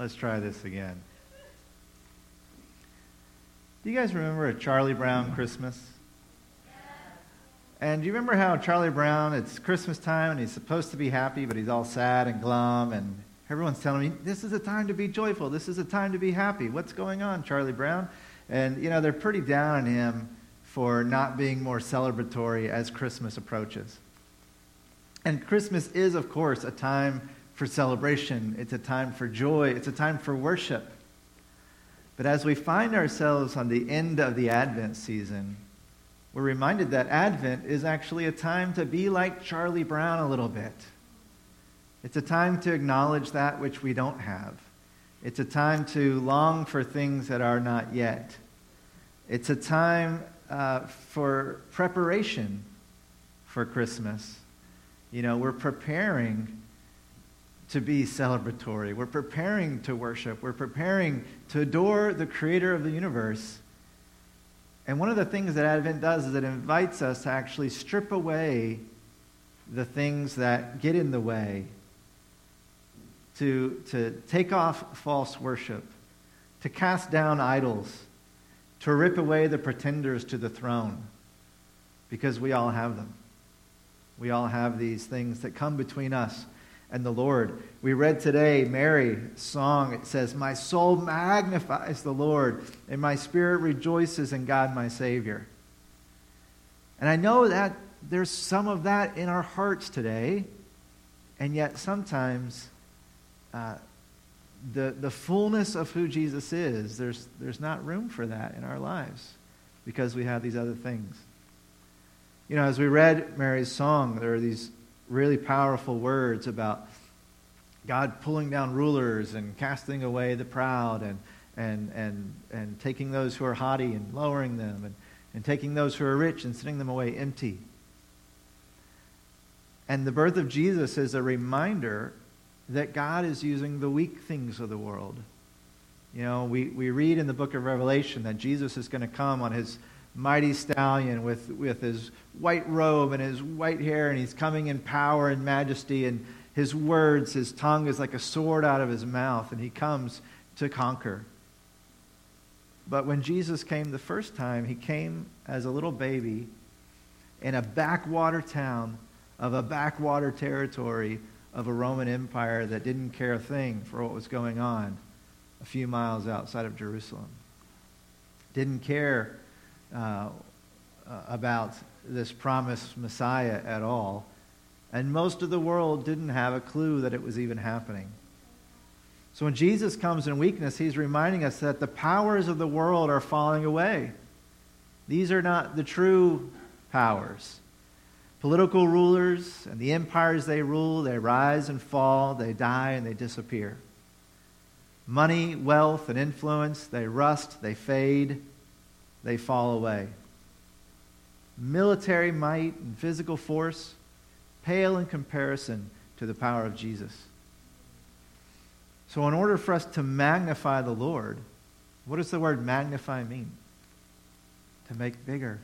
Let's try this again. Do you guys remember A Charlie Brown Christmas? And do you remember how Charlie Brown, it's Christmas time, and he's supposed to be happy, but he's all sad and glum, and everyone's telling me, this is a time to be joyful. This is a time to be happy. What's going on, Charlie Brown? And, you know, they're pretty down on him for not being more celebratory as Christmas approaches. And Christmas is, of course, a time for celebration. It's a time for joy. It's a time for worship. But as we find ourselves on the end of the Advent season, we're reminded that Advent is actually a time to be like Charlie Brown a little bit. It's a time to acknowledge that which we don't have. It's a time to long for things that are not yet. It's a time for preparation for Christmas. You know, we're preparing to be celebratory. We're preparing to worship. We're preparing to adore the Creator of the universe. And one of the things that Advent does is it invites us to actually strip away the things that get in the way, to take off false worship, to cast down idols, to rip away the pretenders to the throne, because we all have them. We all have these things that come between us and the Lord. We read today Mary's song. It says, "My soul magnifies the Lord, and my spirit rejoices in God my Savior." And I know that there's some of that in our hearts today, and yet sometimes the fullness of who Jesus is, there's not room for that in our lives because we have these other things. You know, as we read Mary's song, there are these really powerful words about God pulling down rulers and casting away the proud and taking those who are haughty and lowering them and taking those who are rich and sending them away empty. And the birth of Jesus is a reminder that God is using the weak things of the world. You know, we read in the book of Revelation that Jesus is going to come on his mighty stallion with his white robe and his white hair, and he's coming in power and majesty, and his words, his tongue is like a sword out of his mouth, and he comes to conquer. But when Jesus came the first time, he came as a little baby in a backwater town of a backwater territory of a Roman Empire that didn't care a thing for what was going on a few miles outside of Jerusalem. Didn't care about this promised Messiah at all. And most of the world didn't have a clue that it was even happening. So when Jesus comes in weakness, he's reminding us that the powers of the world are falling away. These are not the true powers. Political rulers and the empires they rule, they rise and fall, they die and they disappear. Money, wealth, and influence, they rust, they fade, they fall away. Military might and physical force pale in comparison to the power of Jesus. So in order for us to magnify the Lord, what does the word magnify mean? To make bigger.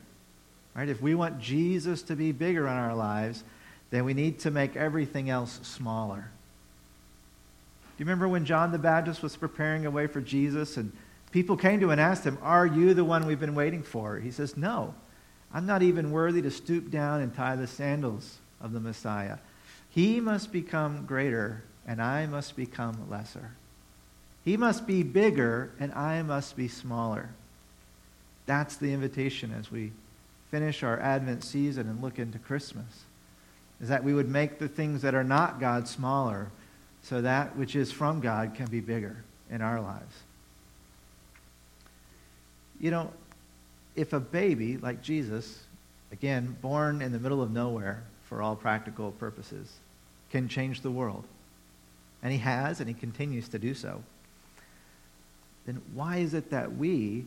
Right? If we want Jesus to be bigger in our lives, then we need to make everything else smaller. Do you remember when John the Baptist was preparing a way for Jesus, and people came to him and asked him, "Are you the one we've been waiting for?" He says, "No, I'm not even worthy to stoop down and tie the sandals of the Messiah. He must become greater, and I must become lesser. He must be bigger, and I must be smaller." That's the invitation as we finish our Advent season and look into Christmas, is that we would make the things that are not God smaller, so that which is from God can be bigger in our lives. You know, if a baby like Jesus, again, born in the middle of nowhere for all practical purposes, can change the world, and he has and he continues to do so, then why is it that we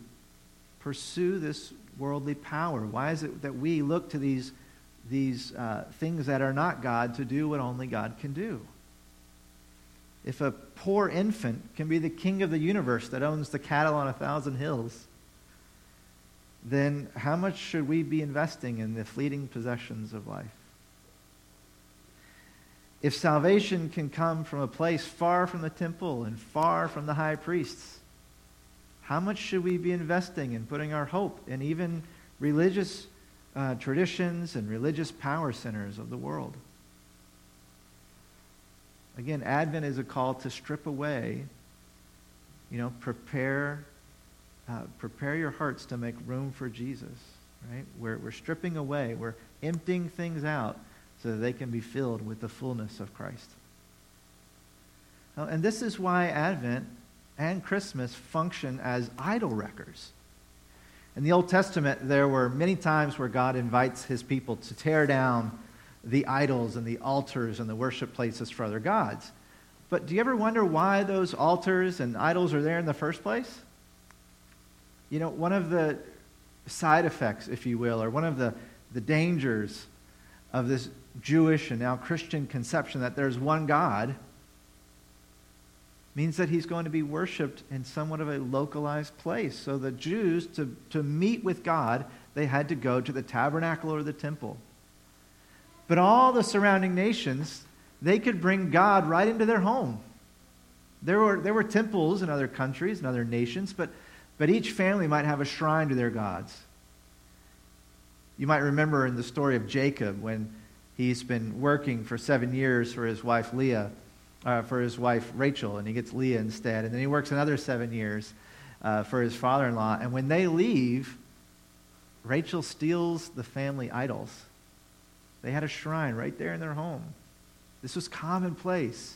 pursue this worldly power? Why is it that we look to these things that are not God to do what only God can do? If a poor infant can be the king of the universe that owns the cattle on 1,000 hills, then how much should we be investing in the fleeting possessions of life? if salvation can come from a place far from the temple and far from the high priests, how much should we be investing in putting our hope in even religious traditions and religious power centers of the world? Again, Advent is a call to strip away, prepare your hearts to make room for Jesus, right? We're stripping away, we're emptying things out so that they can be filled with the fullness of Christ. And this is why Advent and Christmas function as idol wreckers. In the Old Testament, there were many times where God invites his people to tear down the idols and the altars and the worship places for other gods. But do you ever wonder why those altars and idols are there in the first place? One of the side effects, if you will, or one of the dangers of this Jewish and now Christian conception that there's one God means that he's going to be worshipped in somewhat of a localized place. So the Jews, to meet with God, they had to go to the tabernacle or the temple. But all the surrounding nations, they could bring God right into their home. There were temples in other countries and other nations, but each family might have a shrine to their gods. You might remember in the story of Jacob when he's been working for 7 years for his wife Rachel, and he gets Leah instead. And then he works another 7 years for his father-in-law. And when they leave, Rachel steals the family idols. They had a shrine right there in their home. This was commonplace.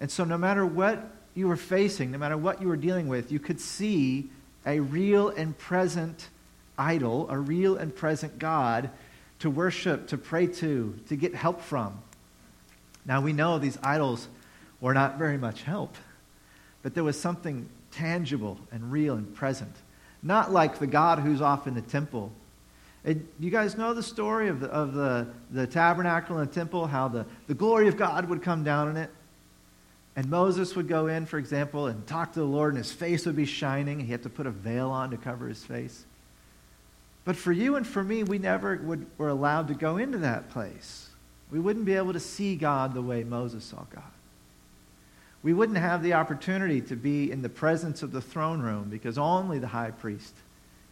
And so no matter what you were facing, no matter what you were dealing with, you could see a real and present idol, a real and present God to worship, to pray to get help from. Now we know these idols were not very much help, but there was something tangible and real and present. Not like the God who's off in the temple. You guys know the story of the tabernacle and the temple, how the glory of God would come down in it. And Moses would go in, for example, and talk to the Lord, and his face would be shining. He had to put a veil on to cover his face. But for you and for me, we never were allowed to go into that place. We wouldn't be able to see God the way Moses saw God. We wouldn't have the opportunity to be in the presence of the throne room because only the high priest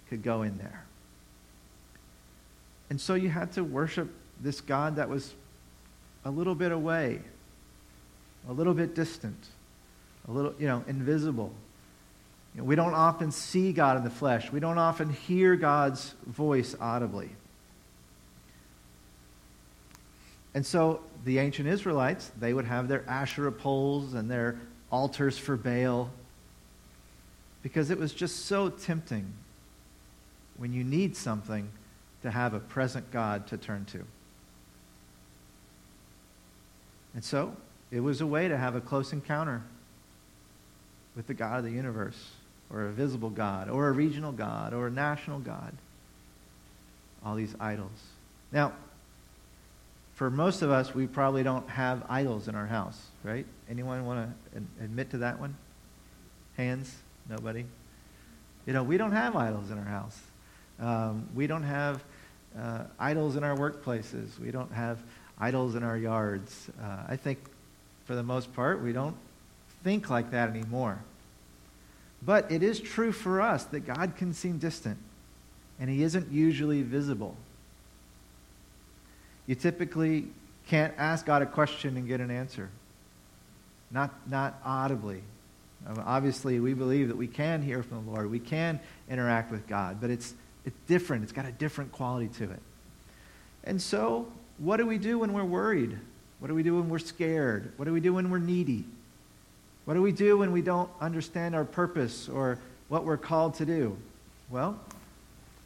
could go in there. And so you had to worship this God that was a little bit away, a little bit distant, a little, invisible. We don't often see God in the flesh. We don't often hear God's voice audibly. And so the ancient Israelites, they would have their Asherah poles and their altars for Baal because it was just so tempting when you need something to have a present God to turn to. And so it was a way to have a close encounter with the God of the universe, or a visible God, or a regional God, or a national God. All these idols. Now, for most of us, we probably don't have idols in our house, right? Anyone want to admit to that one? Hands? Nobody? We don't have idols in our house. We don't have idols in our workplaces. We don't have idols in our yards. I think, for the most part, we don't think like that anymore. But it is true for us that God can seem distant, and he isn't usually visible. You typically can't ask God a question and get an answer. Not audibly. Obviously, we believe that we can hear from the Lord. We can interact with God, but it's different. It's got a different quality to it. And so, what do we do when we're worried? What do we do when we're scared? What do we do when we're needy? What do we do when we don't understand our purpose or what we're called to do? Well,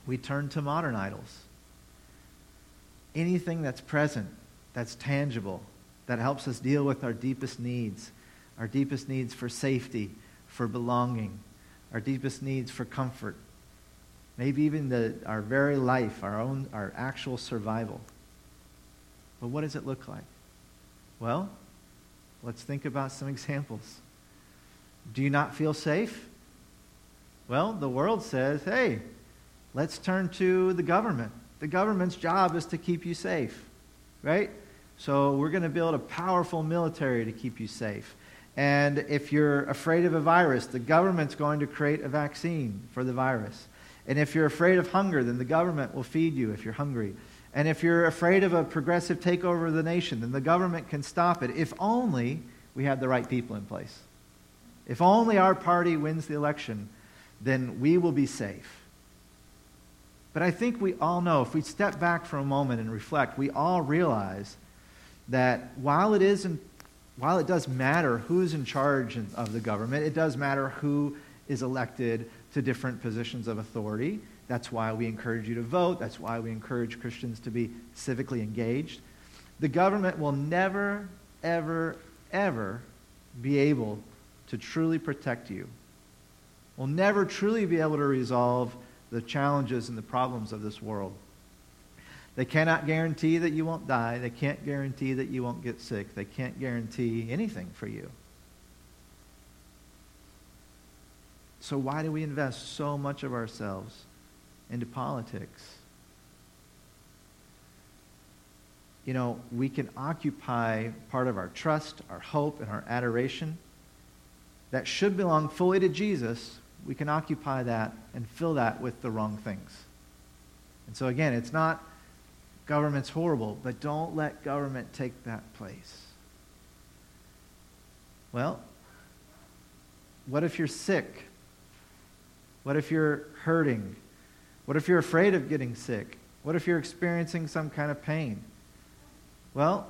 we turn to modern idols. Anything that's present, that's tangible, that helps us deal with our deepest needs for safety, for belonging, our deepest needs for comfort, maybe even our very life, our actual survival. But what does it look like? Well, let's think about some examples. Do you not feel safe? Well, the world says, hey, let's turn to the government. The government's job is to keep you safe, right? So we're going to build a powerful military to keep you safe. And if you're afraid of a virus, the government's going to create a vaccine for the virus. And if you're afraid of hunger, then the government will feed you if you're hungry. And if you're afraid of a progressive takeover of the nation, then the government can stop it, if only we have the right people in place. If only our party wins the election, then we will be safe. But I think we all know, if we step back for a moment and reflect, we all realize that while it does matter who's in charge of the government, it does matter who is elected to different positions of authority. That's why we encourage you to vote. That's why we encourage Christians to be civically engaged. The government will never, ever, ever be able to truly protect you. We'll never truly be able to resolve the challenges and the problems of this world. They cannot guarantee that you won't die. They can't guarantee that you won't get sick. They can't guarantee anything for you. So why do we invest so much of ourselves into politics? You know, we can occupy part of our trust, our hope, and our adoration that should belong fully to Jesus. We can occupy that and fill that with the wrong things. And so again, it's not government's horrible, but don't let government take that place. Well, what if you're sick? What if you're hurting? What if you're afraid of getting sick? What if you're experiencing some kind of pain? Well,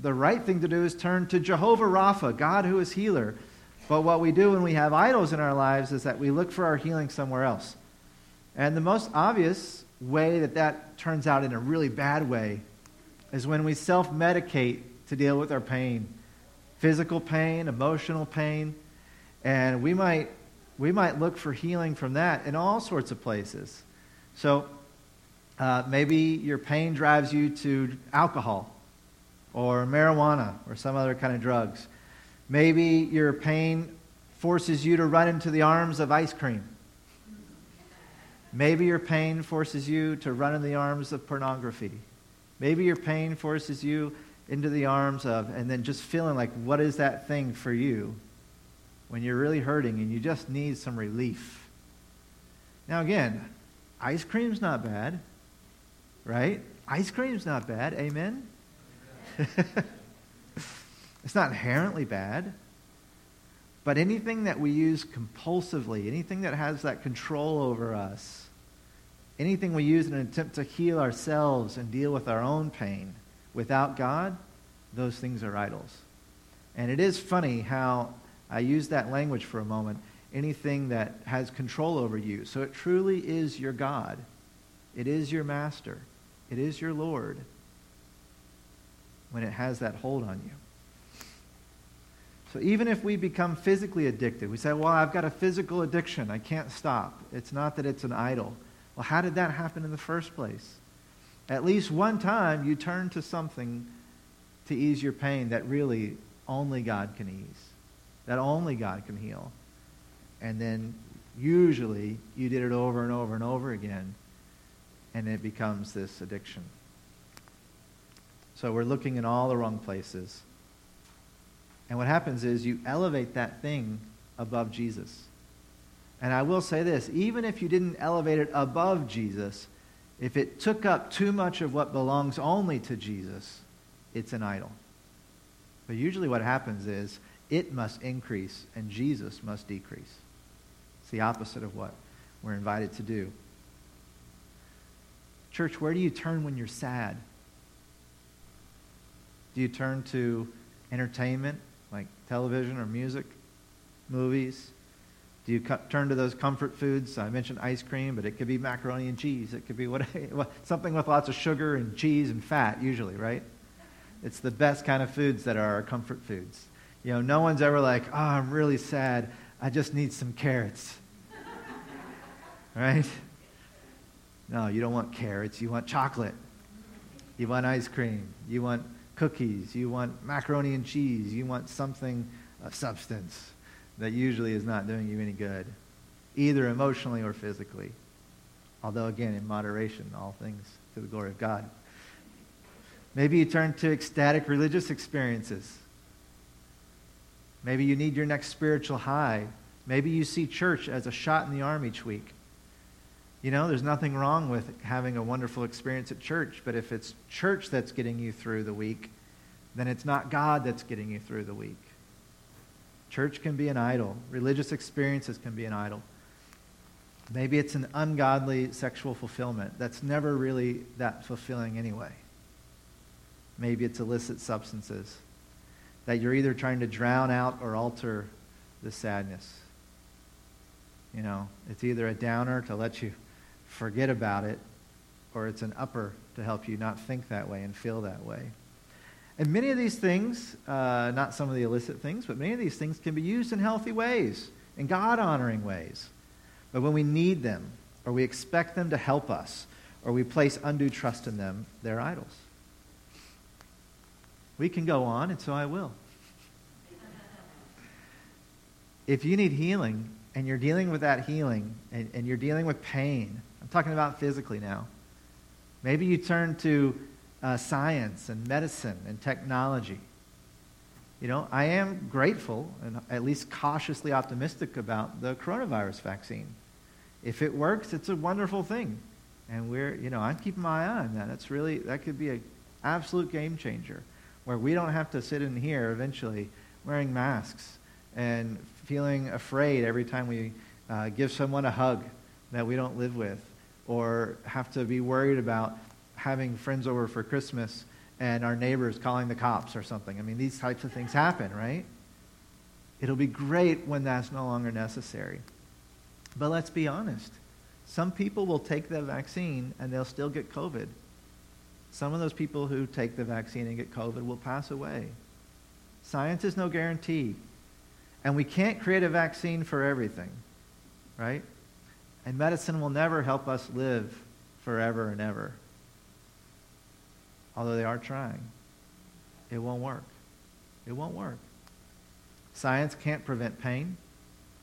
the right thing to do is turn to Jehovah Rapha, God who is healer. But what we do when we have idols in our lives is that we look for our healing somewhere else. And the most obvious way that turns out in a really bad way is when we self-medicate to deal with our pain. Physical pain, emotional pain. And we might look for healing from that in all sorts of places. So maybe your pain drives you to alcohol or marijuana or some other kind of drugs. Maybe your pain forces you to run into the arms of ice cream. Maybe your pain forces you to run into the arms of pornography. Maybe your pain forces you into the arms of, and then just feeling like, what is that thing for you when you're really hurting and you just need some relief? Now again, ice cream's not bad, right? Ice cream's not bad, amen? It's not inherently bad, but anything that we use compulsively, anything that has that control over us, anything we use in an attempt to heal ourselves and deal with our own pain without God, those things are idols. And it is funny how I use that language for a moment, anything that has control over you. So it truly is your God. It is your master. It is your Lord when it has that hold on you. So even if we become physically addicted, we say, well, I've got a physical addiction. I can't stop. It's not that it's an idol. Well, how did that happen in the first place? At least one time you turned to something to ease your pain that really only God can ease, that only God can heal. And then usually you did it over and over and over again, and it becomes this addiction. So we're looking in all the wrong places. And what happens is you elevate that thing above Jesus. And I will say this, even if you didn't elevate it above Jesus, if it took up too much of what belongs only to Jesus, it's an idol. But usually what happens is it must increase and Jesus must decrease. It's the opposite of what we're invited to do. Church, where do you turn when you're sad? Do you turn to entertainment, like television or music, movies? Do you turn to those comfort foods? I mentioned ice cream, but it could be macaroni and cheese. It could be something with lots of sugar and cheese and fat, usually, right? It's the best kind of foods that are our comfort foods. You know, no one's ever like, oh, I'm really sad. I just need some carrots. Right? No, you don't want carrots. You want chocolate. You want ice cream. You want cookies, you want macaroni and cheese, you want something of substance that usually is not doing you any good, either emotionally or physically. Although, again, in moderation, all things to the glory of God. Maybe you turn to ecstatic religious experiences. Maybe you need your next spiritual high. Maybe you see church as a shot in the arm each week. You know, there's nothing wrong with having a wonderful experience at church, but if it's church that's getting you through the week, then it's not God that's getting you through the week. Church can be an idol. Religious experiences can be an idol. Maybe it's an ungodly sexual fulfillment that's never really that fulfilling anyway. Maybe it's illicit substances that you're either trying to drown out or alter the sadness. You know, it's either a downer to let you forget about it, or it's an upper to help you not think that way and feel that way. And many of these things, not some of the illicit things, but many of these things can be used in healthy ways, in God-honoring ways. But when we need them, or we expect them to help us, or we place undue trust in them, they're idols. We can go on, and so I will. If you need healing, and you're dealing with that healing, and you're dealing with pain, I'm talking about physically now, maybe you turn to science and medicine and technology. You know, I am grateful and at least cautiously optimistic about the coronavirus vaccine. If it works, it's a wonderful thing. And we're, you know, I'm keeping my eye on that. That's really, that could be an absolute game changer where we don't have to sit in here eventually wearing masks and feeling afraid every time we give someone a hug that we don't live with, or have to be worried about having friends over for Christmas and our neighbors calling the cops or something. I mean, these types of things happen, right? It'll be great when that's no longer necessary. But let's be honest. Some people will take the vaccine and they'll still get COVID. Some of those people who take the vaccine and get COVID will pass away. Science is no guarantee. And we can't create a vaccine for everything, right? And medicine will never help us live forever and ever. Although they are trying. It won't work. It won't work. Science can't prevent pain,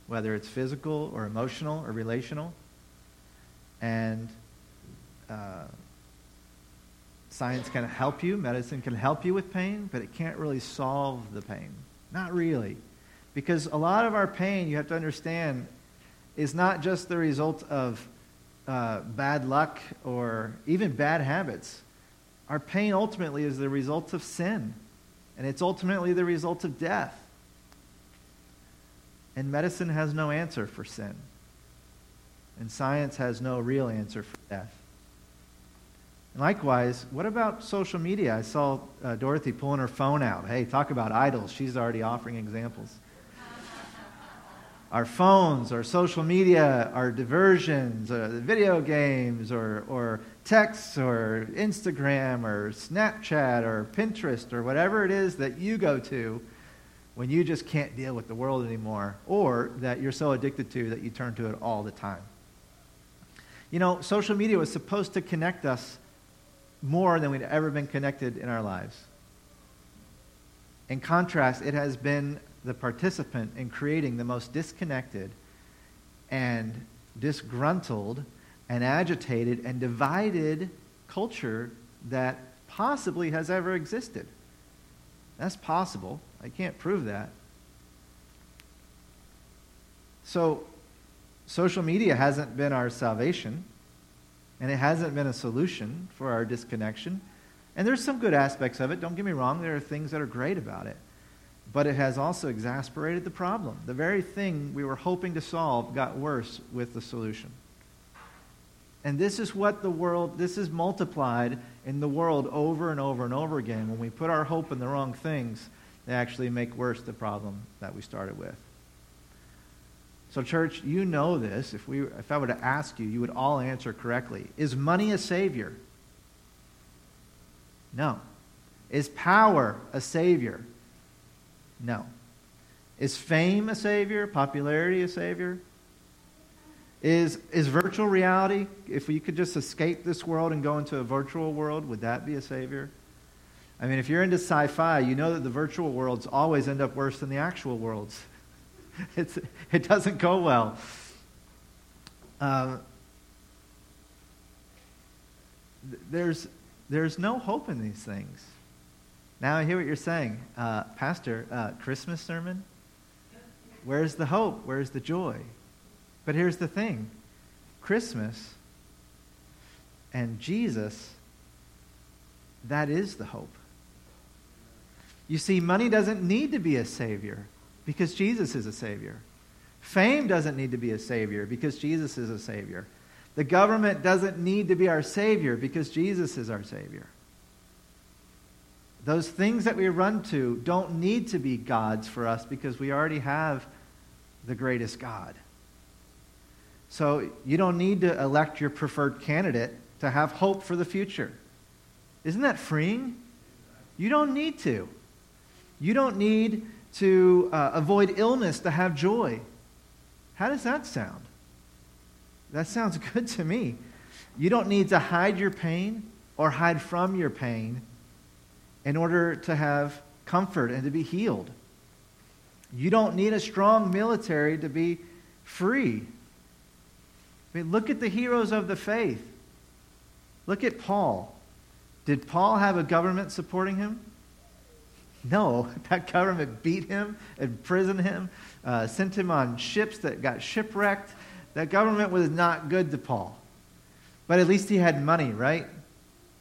whether it's physical or emotional or relational. And science can help you. Medicine can help you with pain, but it can't really solve the pain. Not really. Because a lot of our pain, you have to understand, is not just the result of bad luck or even bad habits. Our pain ultimately is the result of sin, and it's ultimately the result of death. And medicine has no answer for sin, and science has no real answer for death. And likewise, what about social media? I saw Dorothy pulling her phone out. Hey, talk about idols. She's already offering examples. Our phones, our social media, our diversions, video games, or texts, or Instagram, or Snapchat, or Pinterest, or whatever it is that you go to when you just can't deal with the world anymore, or that you're so addicted to that you turn to it all the time. You know, social media was supposed to connect us more than we'd ever been connected in our lives. In contrast, it has been the participant in creating the most disconnected and disgruntled and agitated and divided culture that possibly has ever existed. That's possible. I can't prove that. So, social media hasn't been our salvation, and it hasn't been a solution for our disconnection. And there's some good aspects of it. Don't get me wrong. There are things that are great about it. But it has also exacerbated the problem. The very thing we were hoping to solve got worse with the solution. And this is what the world, this is multiplied in the world over and over and over again. When we put our hope in the wrong things, they actually make worse the problem that we started with. So church, you know this. If I were to ask you, you would all answer correctly. Is money a savior? No. Is power a savior? No. Is fame a savior? Popularity a savior? Is virtual reality, if we could just escape this world and go into a virtual world, would that be a savior? I mean, if you're into sci-fi, you know that the virtual worlds always end up worse than the actual worlds. It doesn't go well. There's There's no hope in these things. Now I hear what you're saying. Pastor, Christmas sermon? Where's the hope? Where's the joy? But here's the thing. Christmas and Jesus, that is the hope. You see, money doesn't need to be a savior because Jesus is a savior. Fame doesn't need to be a savior because Jesus is a savior. The government doesn't need to be our savior because Jesus is our savior. Those things that we run to don't need to be gods for us because we already have the greatest God. So you don't need to elect your preferred candidate to have hope for the future. Isn't that freeing? You don't need to. You don't need to avoid illness to have joy. How does that sound? That sounds good to me. You don't need to hide your pain or hide from your pain in order to have comfort and to be healed. You don't need a strong military to be free. I mean, look at the heroes of the faith. Look at Paul. Did Paul have a government supporting him? No, that government beat him, imprisoned him, sent him on ships that got shipwrecked. That government was not good to Paul. But at least he had money, right?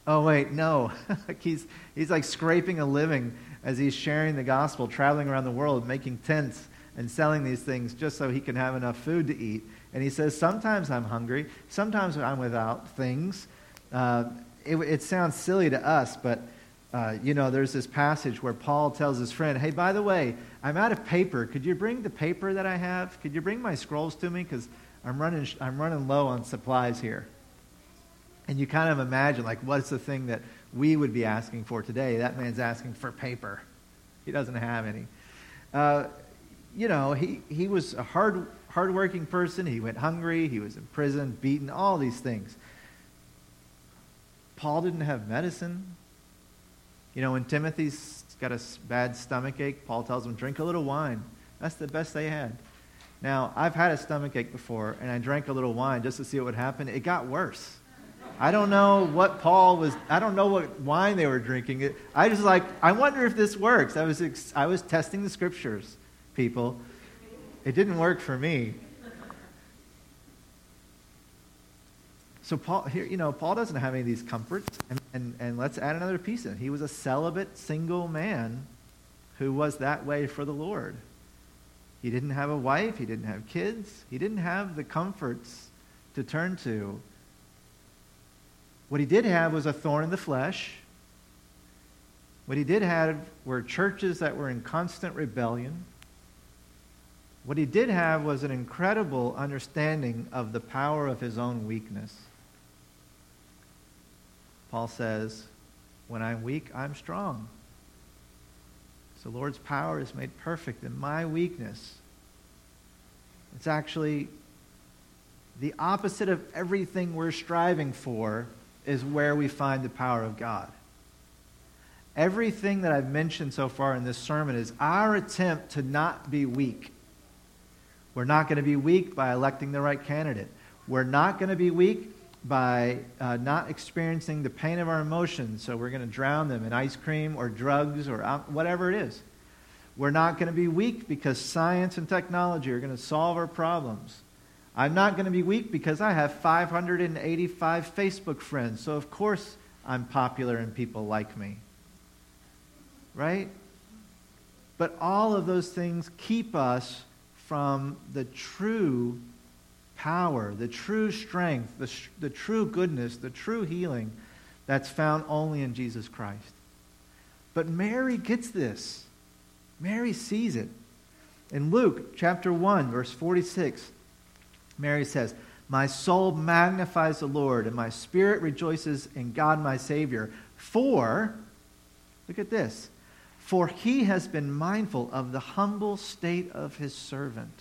Oh, wait, no. He's like scraping a living as he's sharing the gospel, traveling around the world, making tents and selling these things just so he can have enough food to eat. And he says, sometimes I'm hungry, sometimes I'm without things. It sounds silly to us, but there's this passage where Paul tells his friend, hey, by the way, I'm out of paper. Could you bring the paper that I have? Could you bring my scrolls to me? Because I'm running low on supplies here. And you kind of imagine, like, what's the thing that we would be asking for today? That man's asking for paper. He doesn't have any. He was a hardworking person. He went hungry. He was in prison, beaten, all these things. Paul didn't have medicine. You know, when Timothy's got a bad stomach ache, Paul tells him, drink a little wine. That's the best they had. Now, I've had a stomach ache before, and I drank a little wine just to see what would happen. It got worse. I don't know what wine they were drinking. I wonder if this works. I was testing the scriptures, people. It didn't work for me. So Paul doesn't have any of these comforts. And let's add another piece in. He was a celibate, single man who was that way for the Lord. He didn't have a wife. He didn't have kids. He didn't have the comforts to turn to. What he did have was a thorn in the flesh. What he did have were churches that were in constant rebellion. What he did have was an incredible understanding of the power of his own weakness. Paul says, when I'm weak, I'm strong. So the Lord's power is made perfect in my weakness. It's actually the opposite of everything we're striving for is where we find the power of God. Everything that I've mentioned so far in this sermon is our attempt to not be weak. We're not going to be weak by electing the right candidate. We're not going to be weak by not experiencing the pain of our emotions, so we're going to drown them in ice cream or drugs or whatever it is. We're not going to be weak because science and technology are going to solve our problems. I'm not going to be weak because I have 585 Facebook friends, so of course I'm popular and people like me. Right? But all of those things keep us from the true power, the true strength, the true goodness, the true healing that's found only in Jesus Christ. But Mary gets this. Mary sees it. In Luke chapter 1, verse 46, Mary says, "My soul magnifies the Lord, and my spirit rejoices in God my Savior. For," look at this, "for he has been mindful of the humble state of his servant."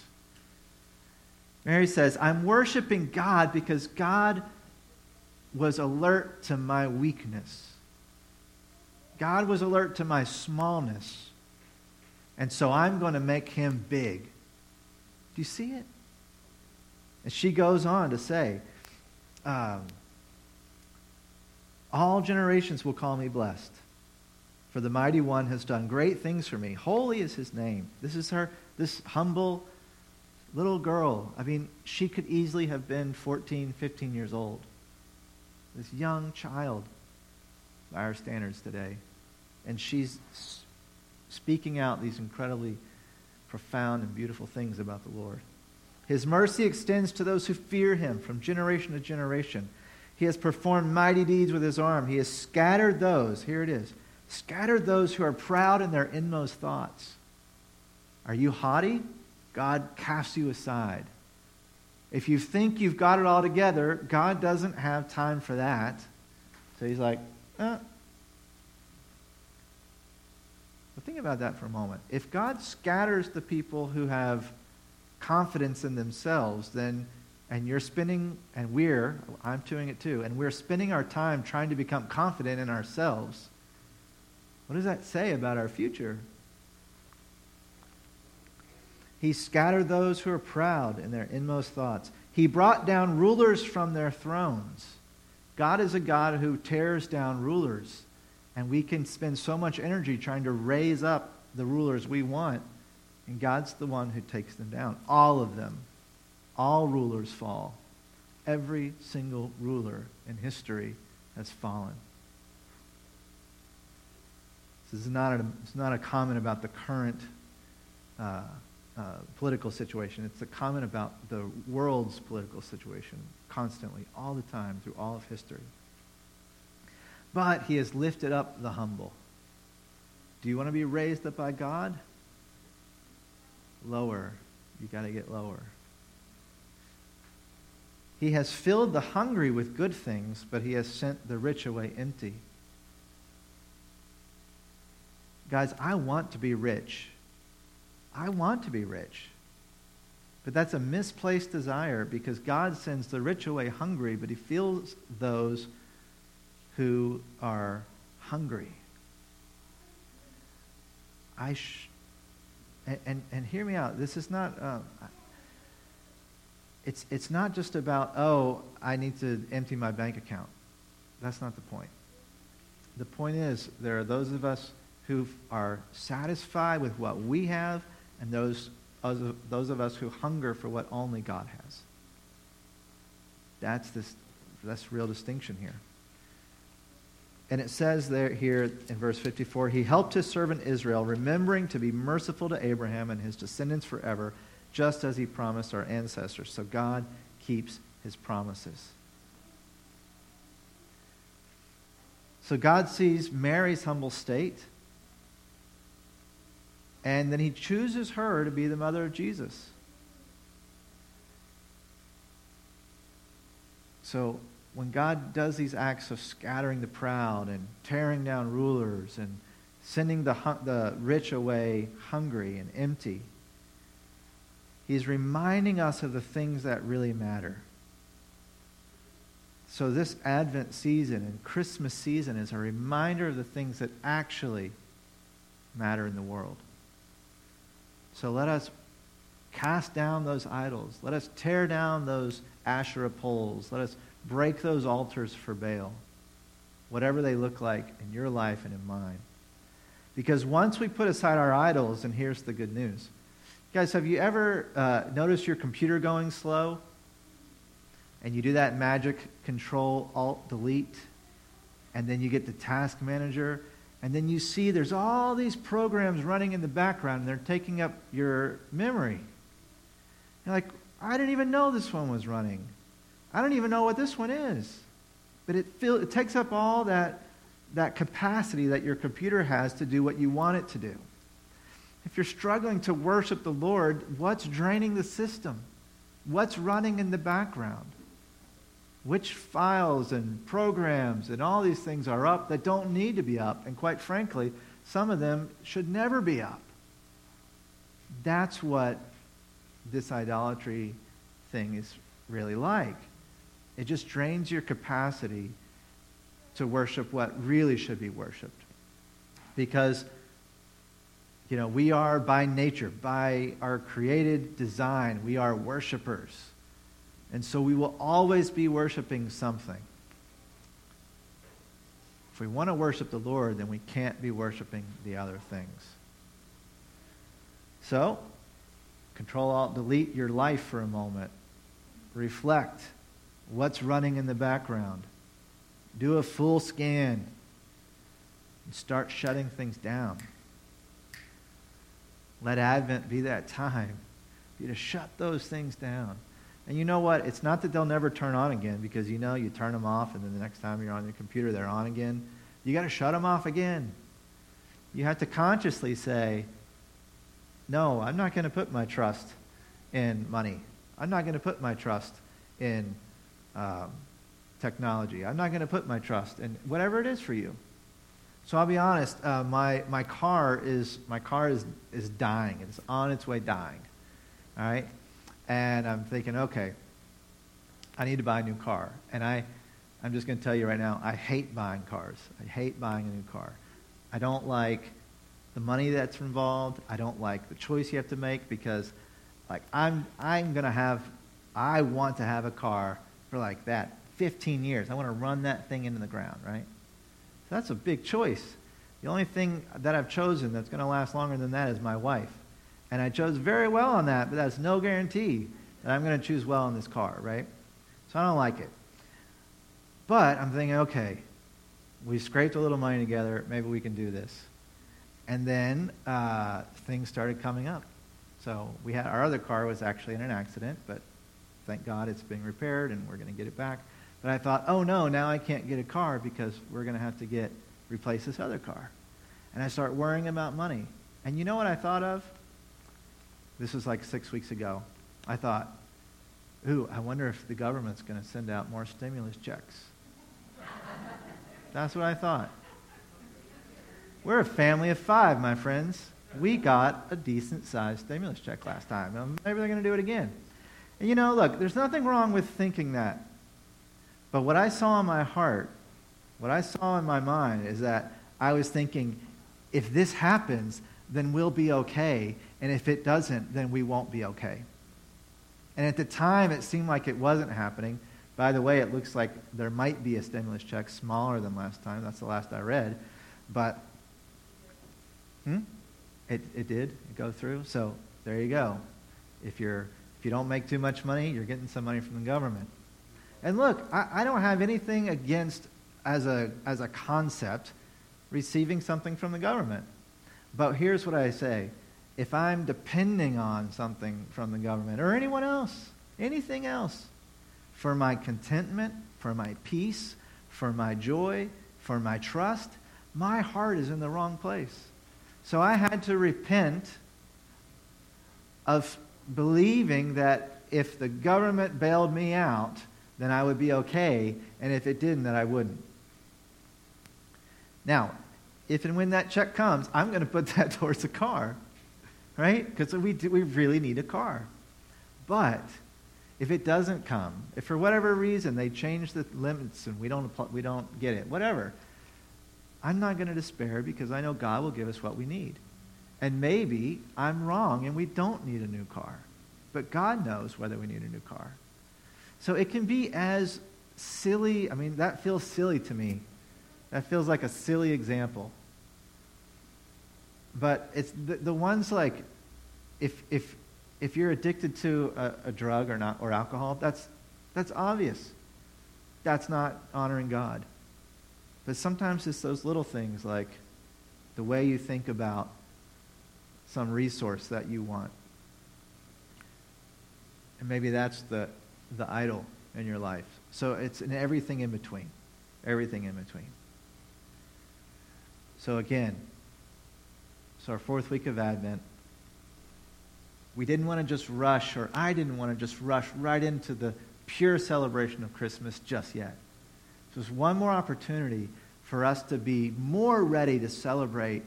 Mary says, I'm worshiping God because God was alert to my weakness. God was alert to my smallness. And so I'm going to make him big. Do you see it? And she goes on to say, All generations will call me blessed, for the Mighty One has done great things for me. Holy is his name. This is her, this humble little girl. I mean, she could easily have been 14, 15 years old. This young child by our standards today. And she's speaking out these incredibly profound and beautiful things about the Lord. His mercy extends to those who fear him from generation to generation. He has performed mighty deeds with his arm. He has scattered those, here it is, scattered those who are proud in their inmost thoughts. Are you haughty? God casts you aside. If you think you've got it all together, God doesn't have time for that. So he's like, But think about that for a moment. If God scatters the people who have confidence in themselves, then, and you're spending, and I'm doing it too, and we're spending our time trying to become confident in ourselves, what does that say about our future? He scattered those who are proud in their inmost thoughts. He brought down rulers from their thrones. God is a God who tears down rulers. And we can spend so much energy trying to raise up the rulers we want. And God's the one who takes them down. All of them. All rulers fall. Every single ruler in history has fallen. This is it's not a comment about the current political situation. It's a comment about the world's political situation constantly, all the time, through all of history. But he has lifted up the humble. Do you want to be raised up by God? Lower. You got to get lower. He has filled the hungry with good things, but he has sent the rich away empty. Guys, I want to be rich. I want to be rich. But that's a misplaced desire, because God sends the rich away hungry, but he fills those who are hungry. And hear me out. This is not. It's not just about, I need to empty my bank account. That's not the point. The point is, there are those of us who are satisfied with what we have, and those of us who hunger for what only God has. That's real distinction here. And it says there here in verse 54, he helped his servant Israel, remembering to be merciful to Abraham and his descendants forever, just as he promised our ancestors. So God keeps his promises. So God sees Mary's humble state, and then he chooses her to be the mother of Jesus. So when God does these acts of scattering the proud and tearing down rulers and sending the rich away hungry and empty, he's reminding us of the things that really matter. So this Advent season and Christmas season is a reminder of the things that actually matter in the world. So let us cast down those idols. Let us tear down those Asherah poles. Let us break those altars for Baal, whatever they look like in your life and in mine. Because once we put aside our idols, and here's the good news. Guys, have you ever noticed your computer going slow? And you do that magic Control-Alt-Delete, and then you get to Task Manager, and then you see there's all these programs running in the background, and they're taking up your memory. You're like, I didn't even know this one was running. I don't even know what this one is. But it takes up all that capacity that your computer has to do what you want it to do. If you're struggling to worship the Lord, what's draining the system? What's running in the background? Which files and programs and all these things are up that don't need to be up? And quite frankly, some of them should never be up. That's what this idolatry thing is really like. It just drains your capacity to worship what really should be worshiped. Because, we are by nature, by our created design, we are worshipers. And so we will always be worshiping something. If we want to worship the Lord, then we can't be worshiping the other things. So, Control-Alt-Delete your life for a moment. Reflect what's running in the background. Do a full scan and start shutting things down. Let Advent be that time for you to shut those things down. And you know what? It's not that they'll never turn on again, because you know you turn them off and then the next time you're on your computer they're on again. You got to shut them off again. You have to consciously say, no, I'm not going to put my trust in money. I'm not going to put my trust in technology. I'm not going to put my trust in whatever it is for you. So I'll be honest, my car is dying. It's on its way dying. All right? And I'm thinking, okay, I need to buy a new car. And I'm just going to tell you right now, I hate buying cars. I hate buying a new car. I don't like the money that's involved. I don't like the choice you have to make because, like, I want to have a car for like that 15 years. I want to run that thing into the ground, right? So that's a big choice. The only thing that I've chosen that's going to last longer than that is my wife. And I chose very well on that, but that's no guarantee that I'm going to choose well on this car, right? So I don't like it. But I'm thinking, okay, we scraped a little money together. Maybe we can do this. And then things started coming up. So we had our other car was actually in an accident, but thank God it's being repaired and we're going to get it back. But I thought, oh no, now I can't get a car because we're going to have to replace this other car. And I start worrying about money. And you know what I thought of? This was like 6 weeks ago. I thought, ooh, I wonder if the government's going to send out more stimulus checks. That's what I thought. We're a family of five, my friends. We got a decent-sized stimulus check last time. Maybe they're going to do it again. And you know, look, there's nothing wrong with thinking that. But what I saw in my heart, what I saw in my mind is that I was thinking, if this happens, then we'll be okay. And if it doesn't, then we won't be okay. And at the time, it seemed like it wasn't happening. By the way, it looks like there might be a stimulus check smaller than last time. That's the last I read. But it did go through. So there you go. If you don't make too much money, you're getting some money from the government. And look, I don't have anything against, as a concept, receiving something from the government. But here's what I say. If I'm depending on something from the government or anyone else, anything else, for my contentment, for my peace, for my joy, for my trust, my heart is in the wrong place. So I had to repent of believing that if the government bailed me out, then I would be okay, and if it didn't, that I wouldn't. Now, if and when that check comes, I'm going to put that towards the car, right? Because we really need a car. But if it doesn't come, if for whatever reason they change the limits and we don't get it, whatever, I'm not going to despair because I know God will give us what we need. And maybe I'm wrong and we don't need a new car. But God knows whether we need a new car. So it can be as silly. I mean, that feels silly to me. That feels like a silly example. But it's the ones like if you're addicted to a drug or alcohol, that's obvious. That's not honoring God. But sometimes it's those little things like the way you think about some resource that you want. And maybe that's the idol in your life. So it's in everything in between. Everything in between. So again, our fourth week of Advent, we didn't want to just rush, or I didn't want to just rush right into the pure celebration of Christmas just yet. So it's one more opportunity for us to be more ready to celebrate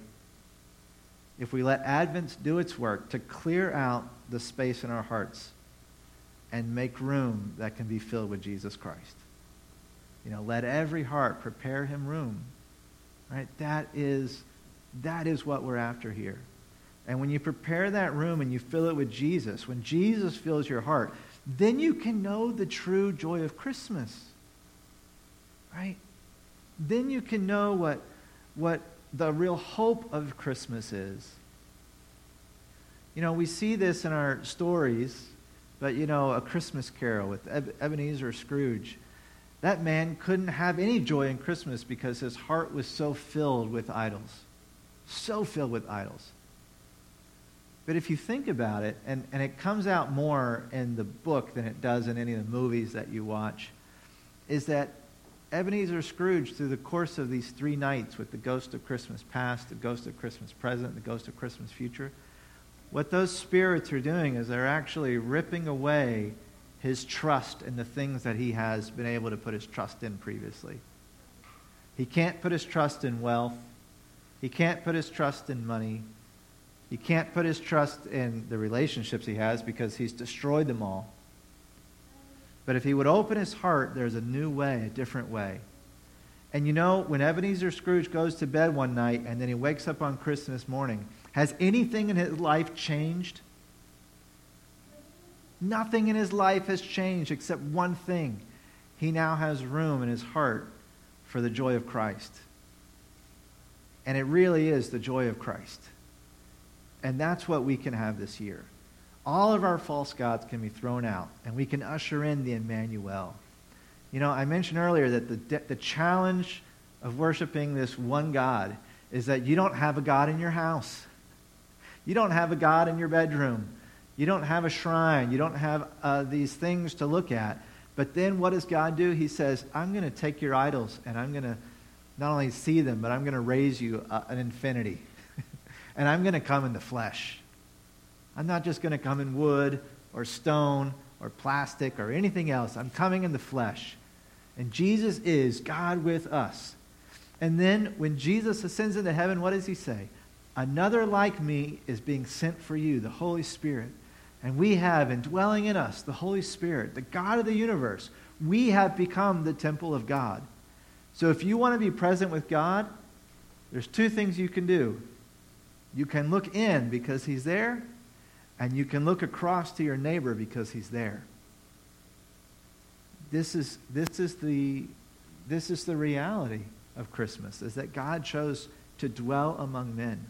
if we let Advent do its work to clear out the space in our hearts and make room that can be filled with Jesus Christ. You know, let every heart prepare him room. Right? That is what we're after here. And when you prepare that room and you fill it with Jesus, when Jesus fills your heart, then you can know the true joy of Christmas. Right? Then you can know what the real hope of Christmas is. You know, we see this in our stories, but, you know, A Christmas Carol with Ebenezer Scrooge. That man couldn't have any joy in Christmas because his heart was so filled with idols. So filled with idols. But if you think about it, and it comes out more in the book than it does in any of the movies that you watch, is that Ebenezer Scrooge, through the course of these 3 nights with the ghost of Christmas past, the ghost of Christmas present, the ghost of Christmas future, what those spirits are doing is they're actually ripping away his trust in the things that he has been able to put his trust in previously. He can't put his trust in wealth. He can't put his trust in money. He can't put his trust in the relationships he has because he's destroyed them all. But if he would open his heart, there's a new way, a different way. And you know, when Ebenezer Scrooge goes to bed one night and then he wakes up on Christmas morning, has anything in his life changed? Nothing in his life has changed except one thing. He now has room in his heart for the joy of Christ. And it really is the joy of Christ. And that's what we can have this year. All of our false gods can be thrown out, and we can usher in the Emmanuel. You know, I mentioned earlier that the challenge of worshiping this one God is that you don't have a God in your house. You don't have a God in your bedroom. You don't have a shrine. You don't have these things to look at. But then what does God do? He says, I'm going to take your idols, and I'm going to not only see them, but I'm going to raise you an infinity. And I'm going to come in the flesh. I'm not just going to come in wood or stone or plastic or anything else. I'm coming in the flesh. And Jesus is God with us. And then when Jesus ascends into heaven, what does he say? Another like me is being sent for you, the Holy Spirit. And we have indwelling in us the Holy Spirit, the God of the universe. We have become the temple of God. So if you want to be present with God, there's 2 things you can do. You can look in because he's there, and you can look across to your neighbor because he's there. This is the reality of Christmas, is that God chose to dwell among men.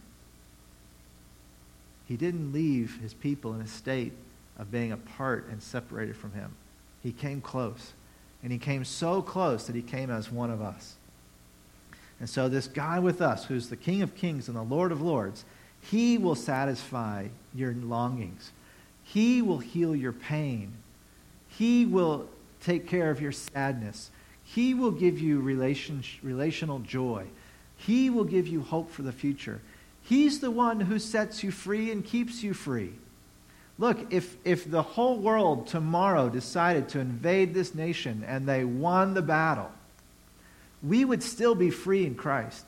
He didn't leave his people in a state of being apart and separated from him. He came close, and he came so close that he came as one of us. And so this God with us, who's the King of Kings and the Lord of Lords, he will satisfy your longings. He will heal your pain. He will take care of your sadness. He will give you relational joy. He will give you hope for the future. He's the one who sets you free and keeps you free. Look, if the whole world tomorrow decided to invade this nation and they won the battle, we would still be free in Christ.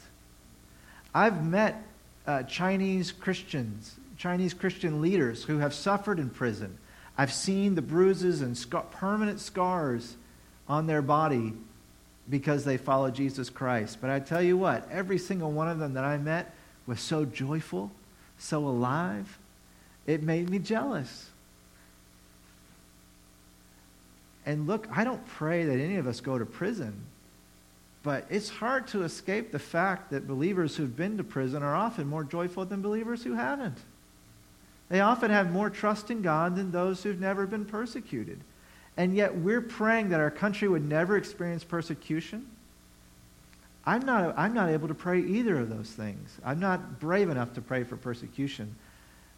I've met Chinese Christian leaders who have suffered in prison. I've seen the bruises and permanent scars on their body because they follow Jesus Christ. But I tell you what, every single one of them that I met was so joyful, so alive, it made me jealous. And look, I don't pray that any of us go to prison. But it's hard to escape the fact that believers who've been to prison are often more joyful than believers who haven't. They often have more trust in God than those who've never been persecuted. And yet we're praying that our country would never experience persecution. I'm not able to pray either of those things. I'm not brave enough to pray for persecution,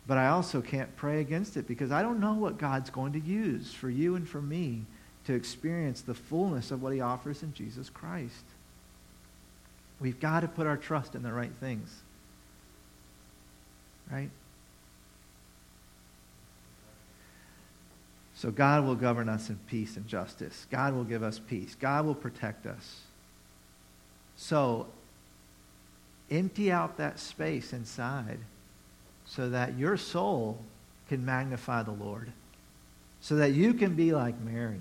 but I also can't pray against it because I don't know what God's going to use for you and for me to experience the fullness of what he offers in Jesus Christ. We've got to put our trust in the right things. Right? So God will govern us in peace and justice. God will give us peace. God will protect us. So empty out that space inside so that your soul can magnify the Lord. So that you can be like Mary.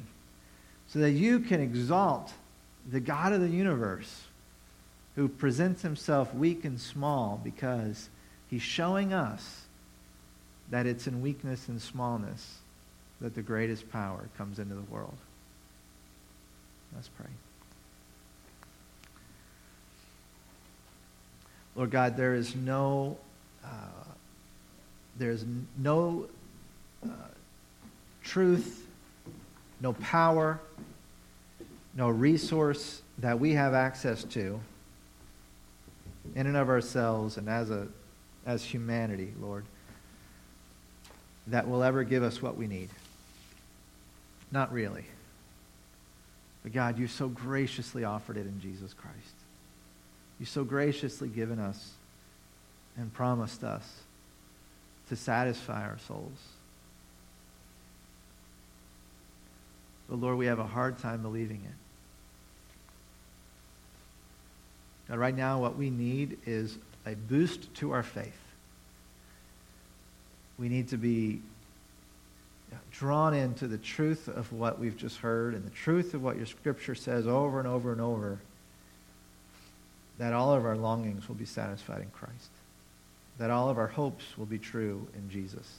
So that you can exalt the God of the universe, who presents himself weak and small because he's showing us that it's in weakness and smallness that the greatest power comes into the world. Let's pray. Lord God, there is no truth, no power, no resource that we have access to in and of ourselves and as humanity, Lord, that will ever give us what we need. Not really. But God, you so graciously offered it in Jesus Christ. You've so graciously given us and promised us to satisfy our souls. But Lord, we have a hard time believing it. God, right now what we need is a boost to our faith. We need to be drawn into the truth of what we've just heard and the truth of what your scripture says over and over and over, that all of our longings will be satisfied in Christ, that all of our hopes will be true in Jesus,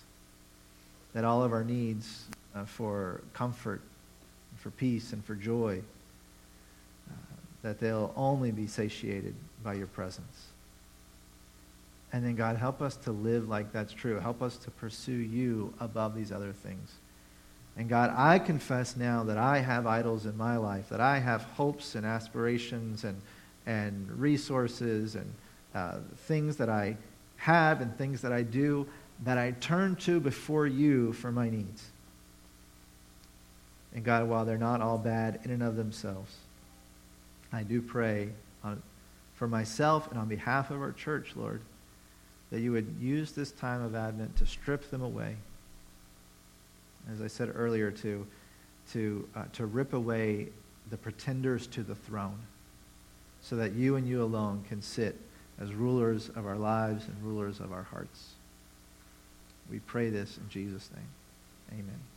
that all of our needs for comfort, for peace, and for joy, that they'll only be satiated by your presence. And then, God, help us to live like that's true. Help us to pursue you above these other things. And, God, I confess now that I have idols in my life, that I have hopes and aspirations and resources and things that I have and things that I do that I turn to before you for my needs. And, God, while they're not all bad in and of themselves, I do pray for myself and on behalf of our church, Lord, that you would use this time of Advent to strip them away. As I said earlier, to rip away the pretenders to the throne, so that you and you alone can sit as rulers of our lives and rulers of our hearts. We pray this in Jesus' name. Amen.